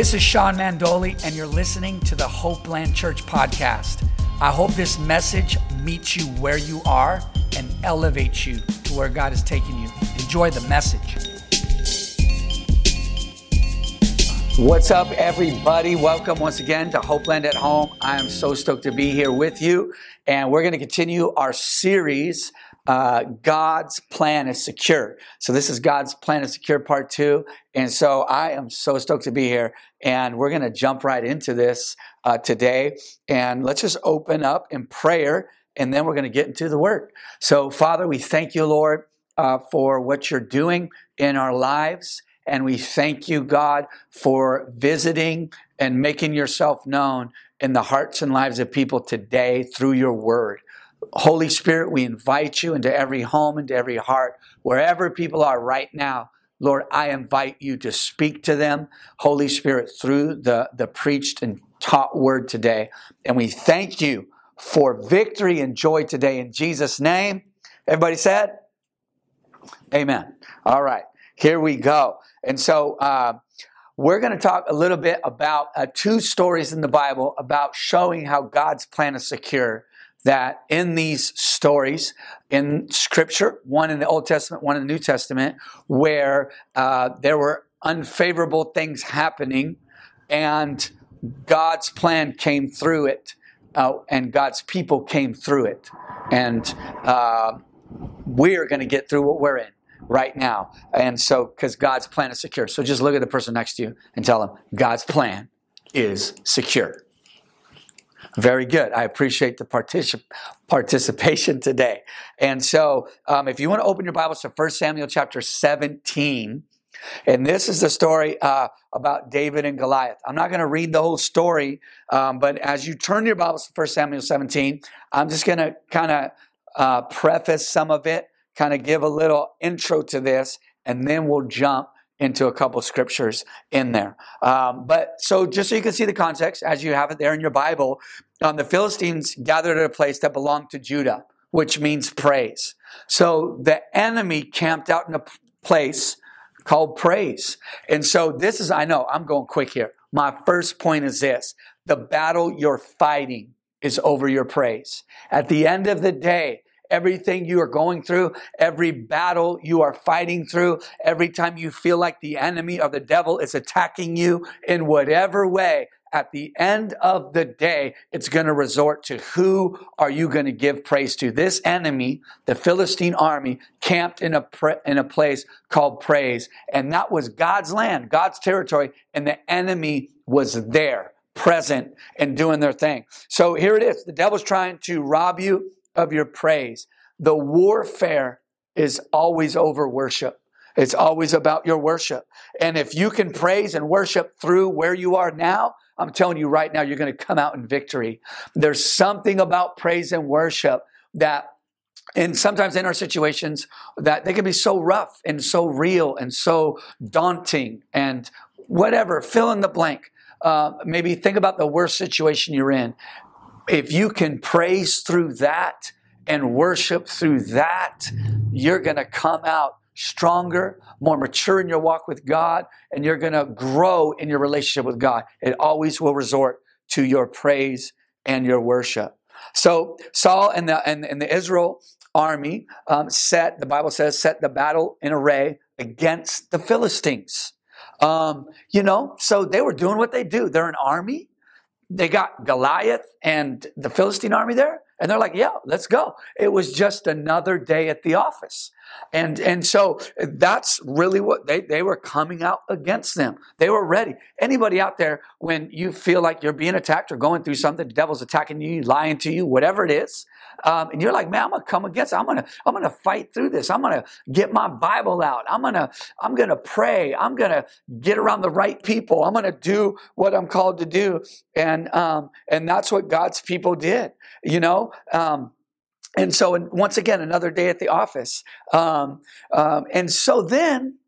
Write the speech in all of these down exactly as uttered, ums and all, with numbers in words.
This is Sean Mandoli, and you're listening to the Hopeland Church podcast. I hope this message meets you where you are and elevates you to where God is taking you. Enjoy the message. What's up, everybody? Welcome once again to Hopeland at Home. I am so stoked to be here with you, and we're going to continue our series, Uh, God's Plan is Secure. So this is God's Plan is Secure Part two. And so I am so stoked to be here. And we're going to jump right into this uh, today. And let's just open up in prayer, and then we're going to get into the Word. So Father, we thank you, Lord, uh, for what you're doing in our lives. And we thank you, God, for visiting and making yourself known in the hearts and lives of people today through your Word. Holy Spirit, we invite you into every home, into every heart, wherever people are right now. Lord, I invite you to speak to them, Holy Spirit, through the, the preached and taught word today. And we thank you for victory and joy today in Jesus' name. Everybody said, amen. All right, here we go. And so uh, we're going to talk a little bit about uh, two stories in the Bible about showing how God's plan is secure. That in these stories in Scripture, one in the Old Testament, one in the New Testament, where uh, there were unfavorable things happening, and God's plan came through it, uh, and God's people came through it. And uh, we're going to get through what we're in right now. And so, because God's plan is secure. So just look at the person next to you and tell them, God's plan is secure. Very good. I appreciate the particip- participation today. And so um, if you want to open your Bibles to First Samuel chapter seventeen, and this is the story uh, about David and Goliath. I'm not going to read the whole story, um, but as you turn your Bibles to First Samuel seventeen, I'm just going to kind of uh, preface some of it, kind of give a little intro to this, and then we'll jump into a couple scriptures in there. Um, but so just so you can see the context, as you have it there in your Bible, um, the Philistines gathered at a place that belonged to Judah, which means praise. So the enemy camped out in a place called praise. And so this is, I know, I'm going quick here. My first point is this: the battle you're fighting is over your praise. At the end of the day, everything you are going through, every battle you are fighting through, every time you feel like the enemy or the devil is attacking you in whatever way, at the end of the day, it's going to resort to who are you going to give praise to? This enemy, the Philistine army, camped in a in a place called praise, and that was God's land, God's territory, and the enemy was there, present, and doing their thing. So here it is. The devil's trying to rob you of your praise. The warfare is always over worship. It's always about your worship. And if you can praise and worship through where you are now, I'm telling you right now, you're going to come out in victory. There's something about praise and worship that, and sometimes in our situations, that they can be so rough and so real and so daunting and whatever, fill in the blank. Uh, maybe think about the worst situation you're in. If you can praise through that and worship through that, you're going to come out stronger, more mature in your walk with God, and you're going to grow in your relationship with God. It always will resort to your praise and your worship. So Saul and the and, and the Israel army um, set, the Bible says, set the battle in array against the Philistines. Um, you know, so they were doing what they do. They're an army. They got Goliath and the Philistine army there, and they're like, yeah, let's go. It was just another day at the office. And and so that's really what they, they were coming out against them. They were ready. Anybody out there, when you feel like you're being attacked or going through something, the devil's attacking you, lying to you, whatever it is, um, and you're like, man, I'm gonna come against it. I'm gonna I'm gonna fight through this. I'm gonna get my Bible out. I'm gonna I'm gonna pray. I'm gonna get around the right people. I'm gonna do what I'm called to do. And um and that's what God's people did, you know. Um, And so, and once again, another day at the office. Um, um, and so then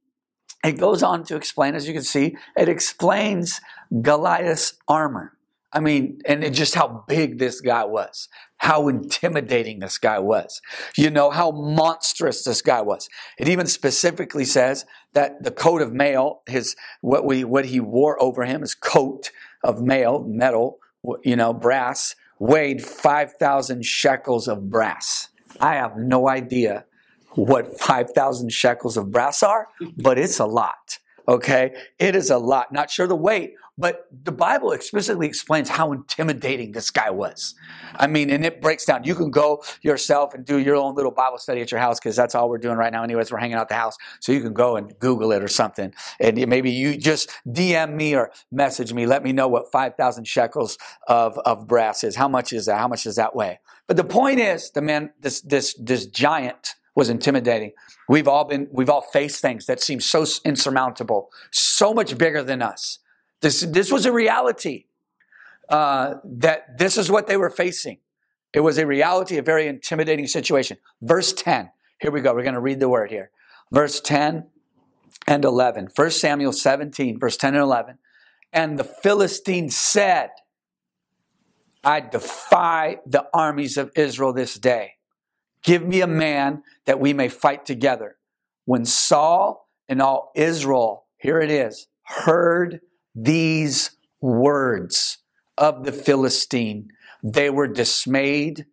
it goes on to explain, as you can see, it explains Goliath's armor. I mean, and it just how big this guy was, how intimidating this guy was, you know, how monstrous this guy was. It even specifically says that the coat of mail, his what we what he wore over him, his coat of mail, metal, you know, brass, weighed five thousand shekels of brass. I have no idea what five thousand shekels of brass are, but it's a lot. Okay, it is a lot. Not sure the weight, but the Bible explicitly explains how intimidating this guy was. I mean, and it breaks down. You can go yourself and do your own little Bible study at your house, because that's all we're doing right now anyways. We're hanging out the house. So you can go and Google it or something. And maybe you just D M me or message me. Let me know what five thousand shekels of, of brass is. How much is that? How much does that weigh? But the point is, the man, this this this giant was intimidating. We've all been, we've all faced things that seem so insurmountable, so much bigger than us. This, this was a reality, uh, that this is what they were facing. It was a reality, a very intimidating situation. Verse ten, here we go. We're going to read the word here. Verse ten and eleven, First Samuel seventeen, verse ten and eleven. And the Philistine said, I defy the armies of Israel this day. Give me a man that we may fight together. When Saul and all Israel, here it is, heard these words of the Philistine, they were dismayed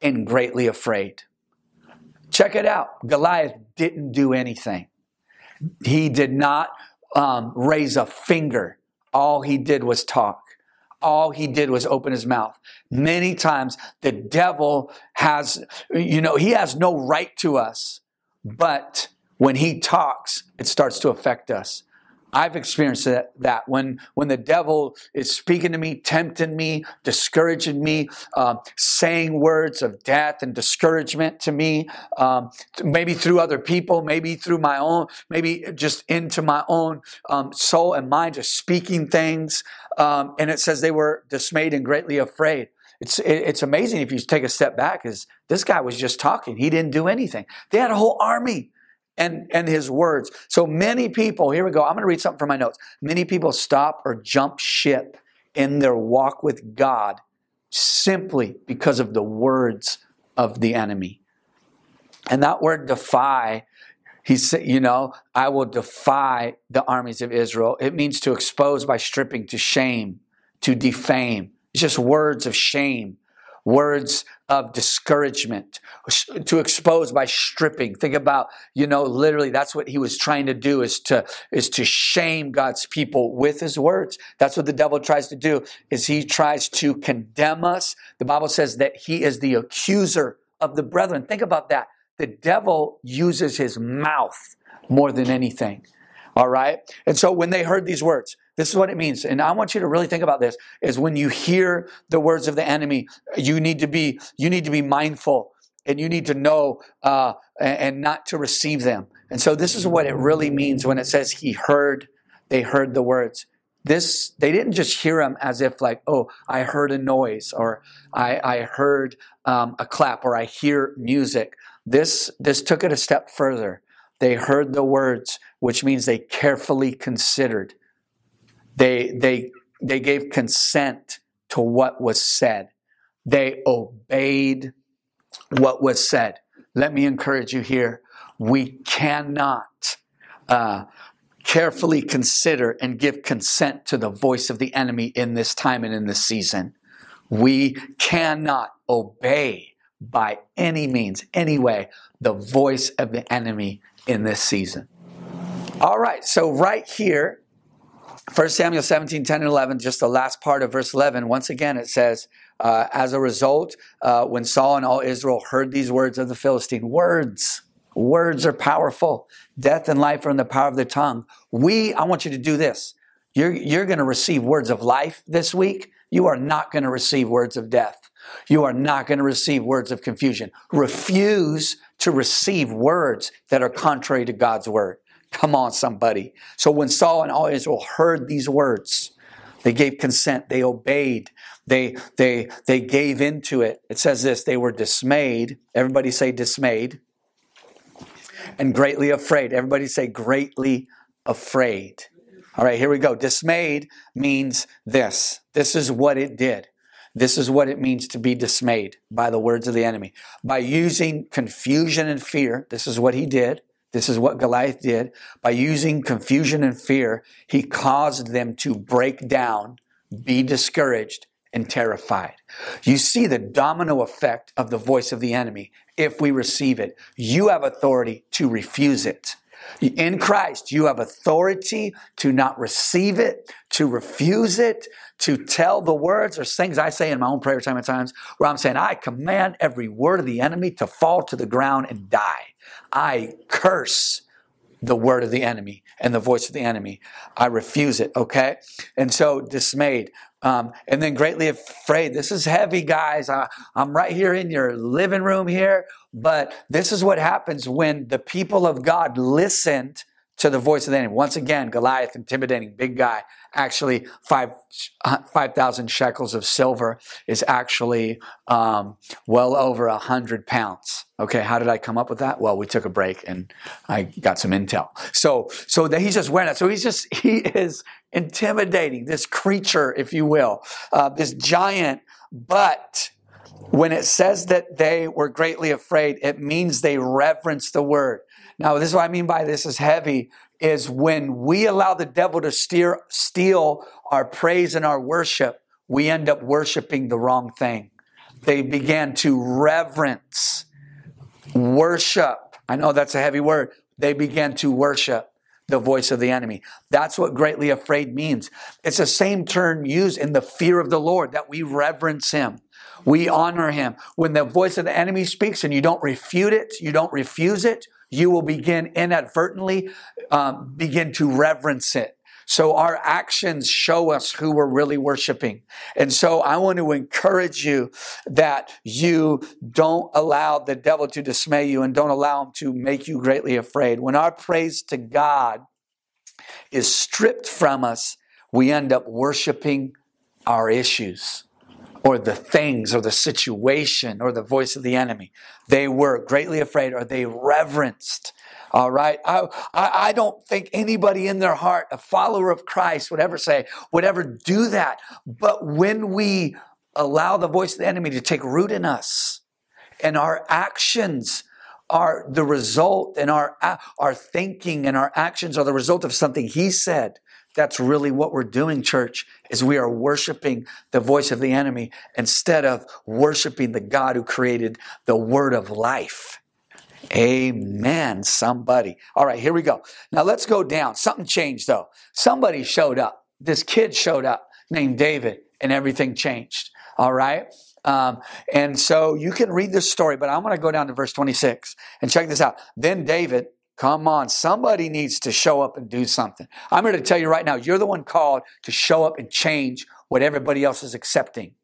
and greatly afraid. Check it out. Goliath didn't do anything. He did not um, raise a finger. All he did was talk. All he did was open his mouth. Many times the devil has, you know, he has no right to us, but when he talks, it starts to affect us. I've experienced that, that when, when the devil is speaking to me, tempting me, discouraging me, um, saying words of death and discouragement to me, um, maybe through other people, maybe through my own, maybe just into my own um, soul and mind, just speaking things. Um, and it says they were dismayed and greatly afraid. It's it's amazing if you take a step back, is this guy was just talking. He didn't do anything. They had a whole army. And and his words. So many people, here we go. I'm going to read something from my notes. Many people stop or jump ship in their walk with God simply because of the words of the enemy. And that word defy, he said, you know, I will defy the armies of Israel. It means to expose by stripping, to shame, to defame. It's just words of shame. Words of discouragement, to expose by stripping. Think about, you know, literally that's what he was trying to do, is to is to shame God's people with his words. That's what the devil tries to do, is he tries to condemn us. The Bible says that he is the accuser of the brethren. Think about that. The devil uses his mouth more than anything. All right. And so when they heard these words, this is what it means. And I want you to really think about this, is when you hear the words of the enemy, you need to be, you need to be mindful, and you need to know, uh, and not to receive them. And so this is what it really means when it says he heard, they heard the words. This, they didn't just hear them as if like, oh, I heard a noise, or I, I heard um, a clap, or I hear music. This, this took it a step further. They heard the words, which means they carefully considered. They they they gave consent to what was said. They obeyed what was said. Let me encourage you here. We cannot uh, carefully consider and give consent to the voice of the enemy in this time and in this season. We cannot obey by any means, any way, the voice of the enemy in this season. All right, so right here, First Samuel seventeen, ten and eleven, just the last part of verse eleven. Once again, it says, uh, as a result, uh, when Saul and all Israel heard these words of the Philistine, words, words are powerful. Death and life are in the power of the tongue. We, I want you to do this. You're, you're going to receive words of life this week. You are not going to receive words of death. You are not going to receive words of confusion. Refuse to receive words that are contrary to God's word. Come on, somebody. So when Saul and all Israel heard these words, they gave consent. They obeyed. They, they, they gave into it. It says this, they were dismayed. Everybody say dismayed. And greatly afraid. Everybody say greatly afraid. All right, here we go. Dismayed means this. This is what it did. This is what it means to be dismayed by the words of the enemy. By using confusion and fear, this is what he did. This is what Goliath did. By using confusion and fear, he caused them to break down, be discouraged, and terrified. You see the domino effect of the voice of the enemy. If we receive it, you have authority to refuse it. In Christ, you have authority to not receive it, to refuse it, to tell the words. There's things I say in my own prayer time at times where I'm saying, I command every word of the enemy to fall to the ground and die. I curse the word of the enemy and the voice of the enemy. I refuse it, okay? And so dismayed. Um, and then greatly afraid. This is heavy, guys. I, I'm right here in your living room here. But this is what happens when the people of God listened to the voice of the enemy. Once again, Goliath, intimidating, big guy. Actually, five uh, five thousand shekels of silver is actually um, well over a hundred pounds. Okay, how did I come up with that? Well, we took a break and I got some intel. So, so that he's just wearing that. So he's just he is intimidating, this creature, if you will, uh, this giant. But when it says that they were greatly afraid, it means they reverenced the word. Now, this is what I mean by this is heavy, is when we allow the devil to steer, steal our praise and our worship, we end up worshiping the wrong thing. They began to reverence, worship. I know that's a heavy word. They began to worship the voice of the enemy. That's what greatly afraid means. It's the same term used in the fear of the Lord, that we reverence him. We honor him. When the voice of the enemy speaks and you don't refute it, you don't refuse it, you will begin inadvertently, um, begin to reverence it. So our actions show us who we're really worshiping. And so I want to encourage you that you don't allow the devil to dismay you and don't allow him to make you greatly afraid. When our praise to God is stripped from us, we end up worshiping our issues, or the things, or the situation, or the voice of the enemy. They were greatly afraid, or they reverenced. All right? I, I, I don't think anybody in their heart, a follower of Christ, would ever say, would ever do that. But when we allow the voice of the enemy to take root in us, and our actions are the result, and our, our thinking and our actions are the result of something he said, that's really what we're doing, church, is we are worshiping the voice of the enemy instead of worshiping the God who created the word of life. Amen, somebody. All right, here we go. Now let's go down. Something changed, though. Somebody showed up. This kid showed up named David, and everything changed. All right? Um, and so you can read this story, but I'm going to go down to verse twenty-six and check this out. Then David... Come on, somebody needs to show up and do something. I'm here to tell you right now, you're the one called to show up and change what everybody else is accepting.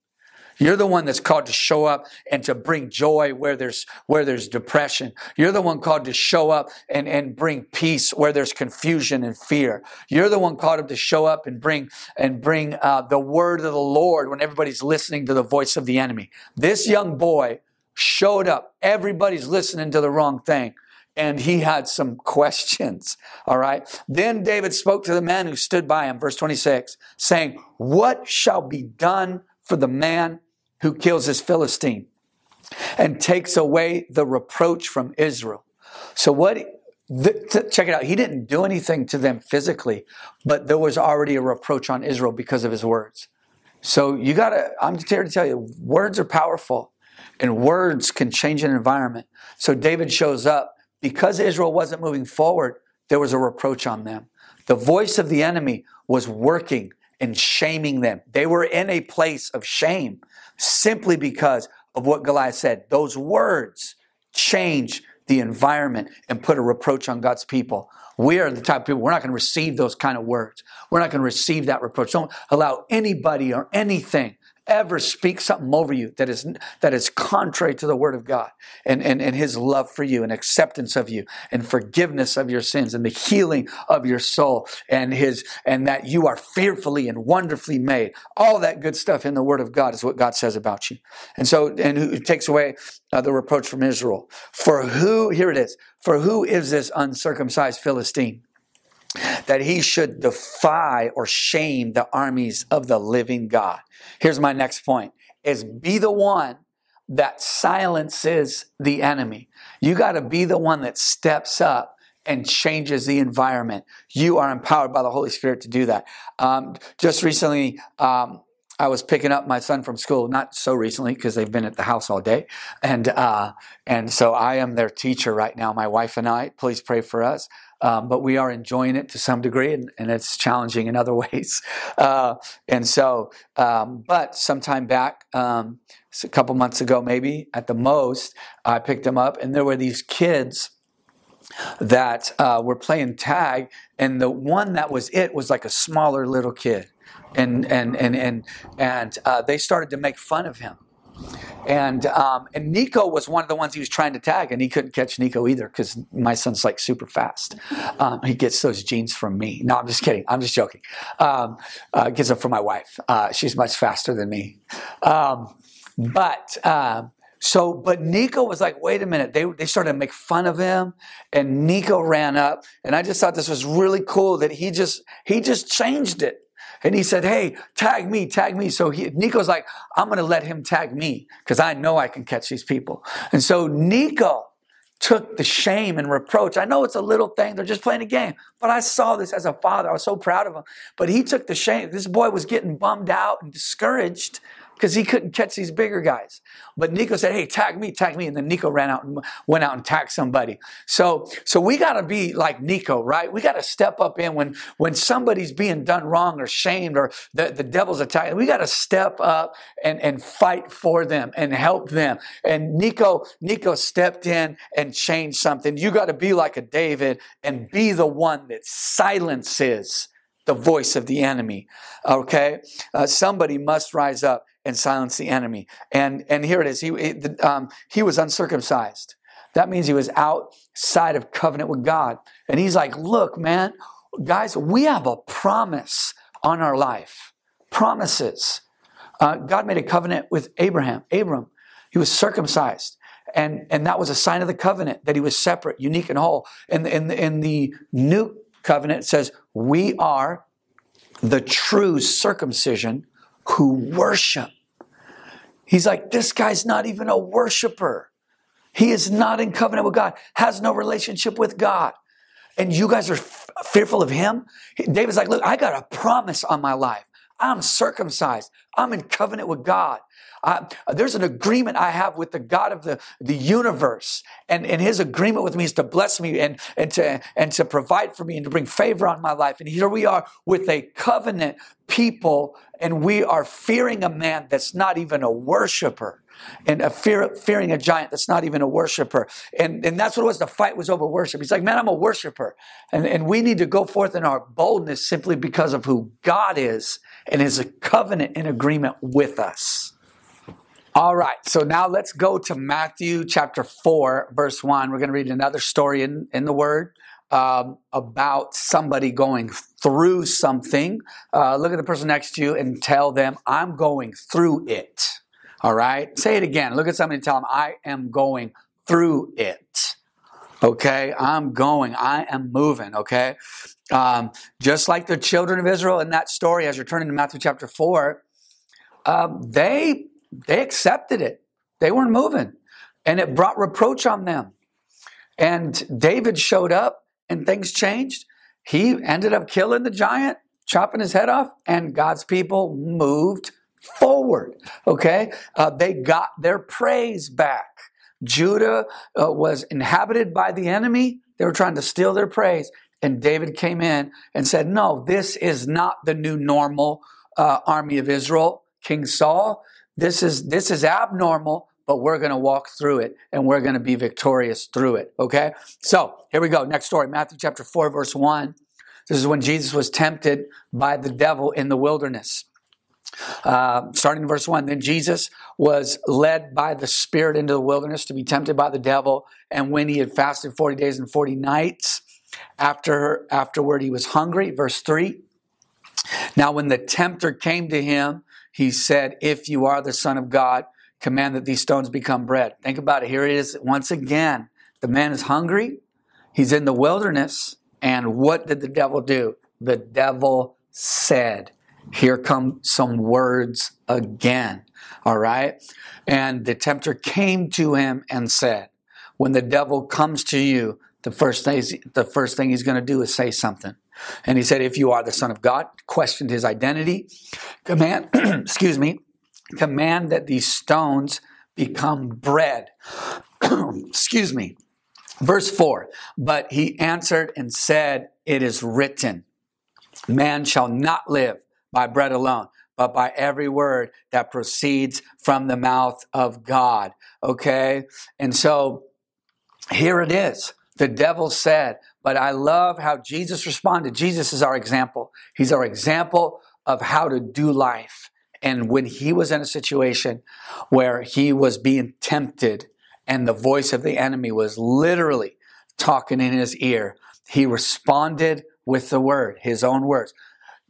You're the one that's called to show up and to bring joy where there's where there's depression. You're the one called to show up and, and bring peace where there's confusion and fear. You're the one called up to show up and bring and bring uh, the word of the Lord when everybody's listening to the voice of the enemy. This young boy showed up. Everybody's listening to the wrong thing. And he had some questions, all right? Then David spoke to the man who stood by him, verse twenty-six, saying, "What shall be done for the man who kills this Philistine and takes away the reproach from Israel?" So what, the, check it out. He didn't do anything to them physically, but there was already a reproach on Israel because of his words. So you gotta, I'm here to tell you, words are powerful and words can change an environment. So David shows up. Because Israel wasn't moving forward, there was a reproach on them. The voice of the enemy was working and shaming them. They were in a place of shame simply because of what Goliath said. Those words changed the environment and put a reproach on God's people. We are the type of people, we're not going to receive those kind of words. We're not going to receive that reproach. Don't allow anybody or anything ever speak something over you that is that is contrary to the word of God and, and, and his love for you and acceptance of you and forgiveness of your sins and the healing of your soul and his and that you are fearfully and wonderfully made. All that good stuff in the word of God is what God says about you. And so, and who takes away uh, the reproach from Israel. For who, here it is, for who is this uncircumcised Philistine that he should defy or shame the armies of the living God. Here's my next point, is be the one that silences the enemy. You got to be the one that steps up and changes the environment. You are empowered by the Holy Spirit to do that. Um, just recently, um, I was picking up my son from school, not so recently because they've been at the house all day. And uh, and so I am their teacher right now, my wife and I. Please pray for us. Um, but we are enjoying it to some degree, and, and it's challenging in other ways. Uh, and so, um, but sometime back, um, a couple months ago maybe, at the most, I picked them up, and there were these kids that uh, were playing tag, and the one that was it was like a smaller little kid. And and and and and uh, they started to make fun of him, and um, and Nico was one of the ones he was trying to tag, and he couldn't catch Nico either because my son's like super fast. Um, he gets those genes from me. No, I'm just kidding. I'm just joking. Um, uh, gets them from my wife. Uh, she's much faster than me. Um, but uh, so, but Nico was like, wait a minute. They they started to make fun of him, and Nico ran up, and I just thought this was really cool that he just he just changed it. And he said, hey, tag me, tag me. So he, Nico's like, I'm going to let him tag me because I know I can catch these people. And so Nico took the shame and reproach. I know it's a little thing. They're just playing a game. But I saw this as a father. I was so proud of him. But he took the shame. This boy was getting bummed out and discouraged because he couldn't catch these bigger guys. But Nico said, hey, tag me, tag me. And then Nico ran out and went out and tagged somebody. So so we got to be like Nico, right? We got to step up in when, when somebody's being done wrong or shamed or the, the devil's attacking. We got to step up and, and fight for them and help them. And Nico, Nico stepped in and changed something. You got to be like a David and be the one that silences the voice of the enemy, okay? Uh, somebody must rise up and silence the enemy. And and here it is. He it, um, he was uncircumcised. That means he was outside of covenant with God. And he's like, look, man, guys, we have a promise on our life. Promises. Uh, God made a covenant with Abraham. Abram, he was circumcised. And and that was a sign of the covenant, that he was separate, unique, and whole. And in, in, in the new covenant, it says, we are the true circumcision who worship. He's like, this guy's not even a worshiper. He is not in covenant with God, has no relationship with God. And you guys are f- fearful of him? David's like, look, I got a promise on my life. I'm circumcised. I'm in covenant with God. I, there's an agreement I have with the God of the, the universe. And, and his agreement with me is to bless me and, and, to, and to provide for me and to bring favor on my life. And here we are with a covenant people, and we are fearing a man that's not even a worshiper. And a fear, fearing a giant that's not even a worshiper. And, and that's what it was. The fight was over worship. He's like, man, I'm a worshiper. And, and we need to go forth in our boldness simply because of who God is and his covenant and agreement with us. All right, so now let's go to Matthew chapter four, verse one. We're going to read another story in, in the Word um, about somebody going through something. Uh, look at the person next to you and tell them, I'm going through it. All right. Say it again. Look at somebody and tell them, I am going through it. Okay. I'm going. I am moving. Okay. Um, just like the children of Israel in that story, as you're turning to Matthew chapter four, um, they, they accepted it. They weren't moving, and it brought reproach on them. And David showed up and things changed. He ended up killing the giant, chopping his head off, and God's people moved forward, okay? Uh, they got their praise back. Judah uh, was inhabited by the enemy. They were trying to steal their praise. And David came in and said, no, this is not the new normal uh, army of Israel, King Saul. This is, this is abnormal, but we're going to walk through it, and we're going to be victorious through it, okay? So here we go. Next story, Matthew chapter four, verse one. This is when Jesus was tempted by the devil in the wilderness. Uh, starting in verse one, then Jesus was led by the Spirit into the wilderness to be tempted by the devil. And when he had fasted forty days and forty nights, after afterward he was hungry. Verse three, now when the tempter came to him, he said, if you are the Son of God, command that these stones become bread. Think about it. Here it is once again. The man is hungry. He's in the wilderness. And what did the devil do? The devil said, here come some words again. All right. And the tempter came to him and said, when the devil comes to you, the first thing, the first thing he's going to do is say something. And he said, if you are the Son of God, questioned his identity, command, excuse me, command that these stones become bread. Excuse me. Verse four, but he answered and said, it is written, man shall not live by bread alone, but by every word that proceeds from the mouth of God. Okay. And so here it is. The devil said, but I love how Jesus responded. Jesus is our example. He's our example of how to do life. And when he was in a situation where he was being tempted and the voice of the enemy was literally talking in his ear, he responded with the word, his own words.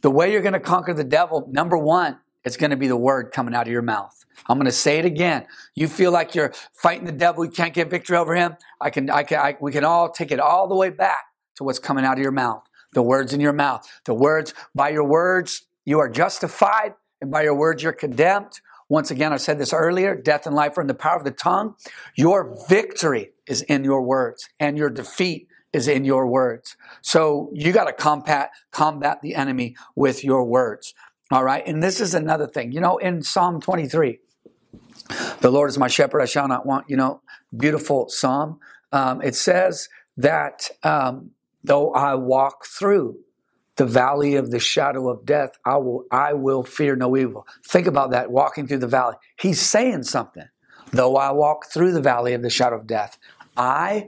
The way you're going to conquer the devil, number one, it's going to be the word coming out of your mouth. I'm going to say it again. You feel like you're fighting the devil. You can't get victory over him. I can, I can, I, we can all take it all the way back to what's coming out of your mouth. The words in your mouth, the words, by your words, you are justified. And by your words, you're condemned. Once again, I said this earlier, death and life are in the power of the tongue. Your victory is in your words and your defeat is in your words. So you got to combat, combat the enemy with your words. All right. And this is another thing, you know, in Psalm twenty-three, the Lord is my shepherd, I shall not want, you know, beautiful Psalm. Um, it says that um, though I walk through the valley of the shadow of death, I will, I will fear no evil. Think about that, walking through the valley. He's saying something. Though I walk through the valley of the shadow of death, I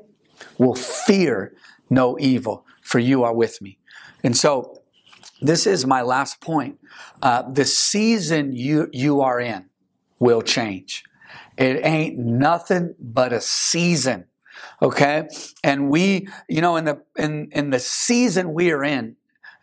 will fear no evil, for you are with me. And so, this is my last point. Uh, the season you, you are in will change. It ain't nothing but a season. Okay. And we, you know, in the, in, in the season we are in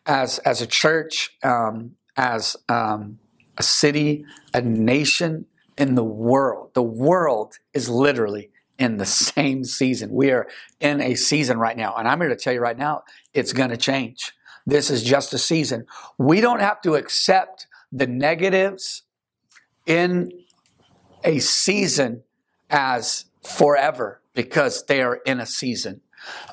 as, as a church, um, as, um, a city, a nation, in the world, the world is literally in the same season. We are in a season right now. And I'm here to tell you right now, it's going to change. This is just a season. We don't have to accept the negatives in a season as forever because they are in a season.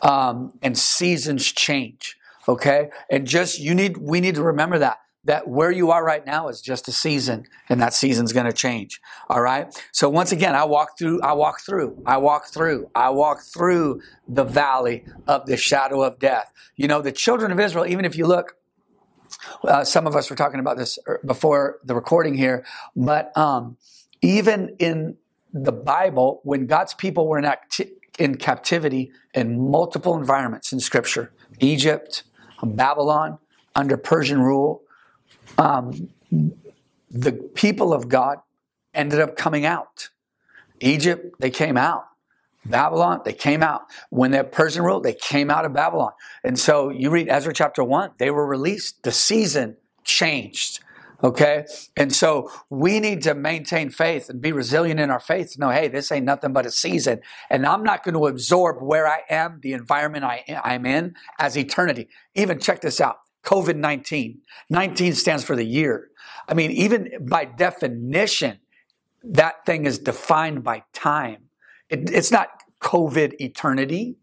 Um, and seasons change. Okay. And just, you need, we need to remember that, that where you are right now is just a season and that season's going to change. All right. So once again, I walk through, I walk through, I walk through, I walk through the valley of the shadow of death. You know, the children of Israel, even if you look, uh, some of us were talking about this before the recording here, but um, even in the Bible, when God's people were in, acti- in captivity in multiple environments in scripture, Egypt, Babylon, under Persian rule, Um, the people of God ended up coming out. Egypt, they came out. Babylon, they came out. When the Persian ruled, they came out of Babylon. And so you read Ezra chapter one, they were released. The season changed. Okay. And so we need to maintain faith and be resilient in our faith. No, hey, this ain't nothing but a season. And I'm not going to absorb where I am, the environment I, I'm in as eternity. Even check this out. COVID nineteen. nineteen stands for the year. I mean, even by definition, that thing is defined by time. It, it's not COVID eternity,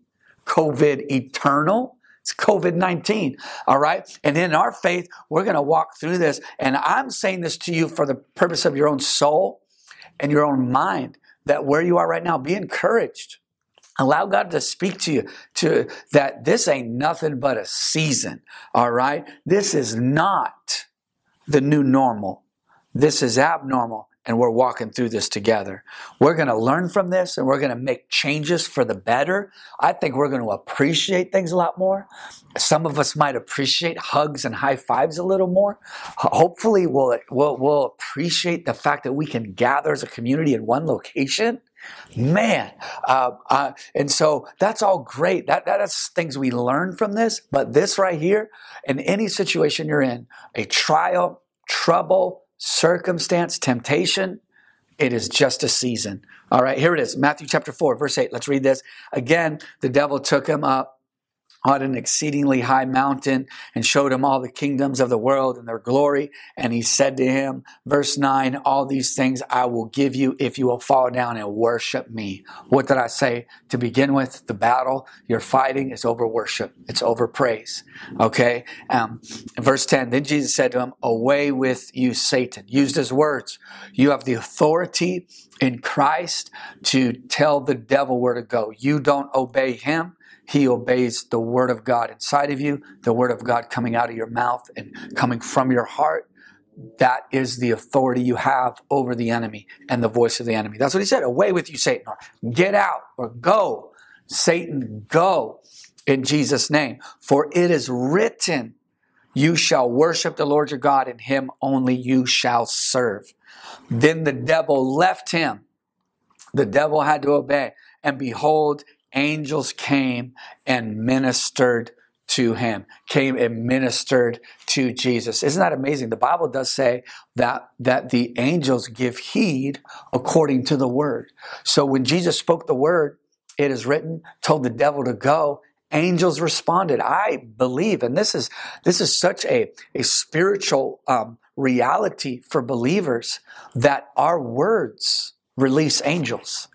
COVID eternal. It's COVID nineteen. All right. And in our faith, we're going to walk through this. And I'm saying this to you for the purpose of your own soul and your own mind, that where you are right now, be encouraged. Allow God to speak to you, to that this ain't nothing but a season, all right? This is not the new normal. This is abnormal, and we're walking through this together. We're going to learn from this, and we're going to make changes for the better. I think we're going to appreciate things a lot more. Some of us might appreciate hugs and high fives a little more. Hopefully, we'll, we'll, we'll appreciate the fact that we can gather as a community in one location. Man, uh, uh, and so that's all great. That, that that's things we learn from this. But this right here, in any situation you're in, a trial, trouble, circumstance, temptation, it is just a season. All right, here it is. Matthew chapter four, verse eight. Let's read this. Again, the devil took him up on an exceedingly high mountain and showed him all the kingdoms of the world and their glory. And he said to him, verse nine, all these things I will give you if you will fall down and worship me. What did I say? To begin with, the battle you're fighting is over worship. It's over praise. Okay. Um, verse ten, then Jesus said to him, away with you, Satan. Used his words. You have the authority in Christ to tell the devil where to go. You don't obey him. He obeys the word of God inside of you, the word of God coming out of your mouth and coming from your heart. That is the authority you have over the enemy and the voice of the enemy. That's what he said. Away with you, Satan, or get out, or go. Satan, go in Jesus' name. For it is written, you shall worship the Lord your God, and him only you shall serve. Then the devil left him. The devil had to obey. And behold, angels came and ministered to him, came and ministered to Jesus. Isn't that amazing? The Bible does say that, that the angels give heed according to the word. So when Jesus spoke the word, it is written, told the devil to go, angels responded. I believe, and this is, this is such a, a spiritual um, reality for believers, that our words release angels.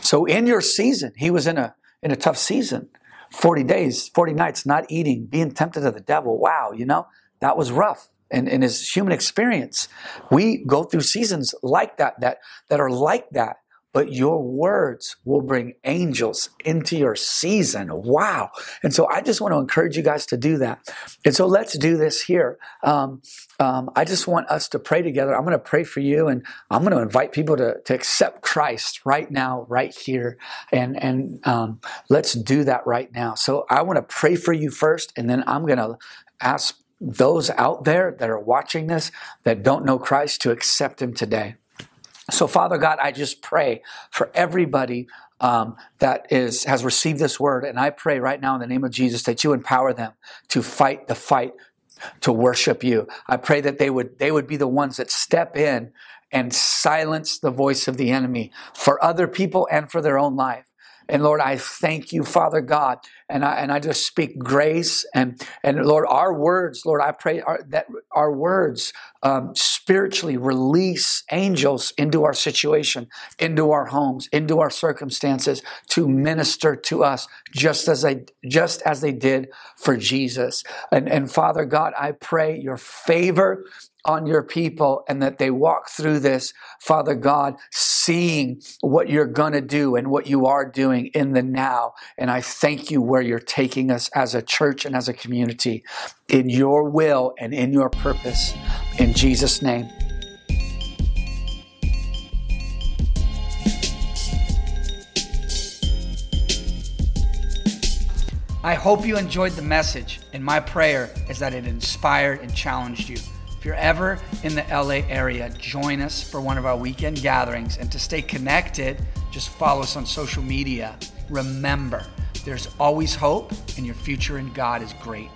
So in your season, he was in a in a tough season, forty days, forty nights, not eating, being tempted of the devil. Wow, you know, that was rough. And in his human experience, we go through seasons like that, that, that are like that. But your words will bring angels into your season. Wow. And so I just want to encourage you guys to do that. And so let's do this here. Um, um, I just want us to pray together. I'm going to pray for you, and I'm going to invite people to, to accept Christ right now, right here. And, and um, let's do that right now. So I want to pray for you first, and then I'm going to ask those out there that are watching this that don't know Christ to accept him today. So, Father God, I just pray for everybody um, that is has received this word. And I pray right now in the name of Jesus that you empower them to fight the fight, to worship you. I pray that they would they would be the ones that step in and silence the voice of the enemy for other people and for their own life. And Lord, I thank you, Father God, and I and I just speak grace and and Lord, our words, Lord, I pray our, that our words um, spiritually release angels into our situation, into our homes, into our circumstances to minister to us, just as I just as they did for Jesus. And and Father God, I pray your favor on your people, and that they walk through this, Father God, seeing what you're going to do and what you are doing in the now. And I thank you where you're taking us as a church and as a community, in your will and in your purpose. In Jesus' name. I hope you enjoyed the message, and my prayer is that it inspired and challenged you. If you're ever in the L A area, join us for one of our weekend gatherings. And to stay connected, just follow us on social media. Remember, there's always hope, and your future in God is great.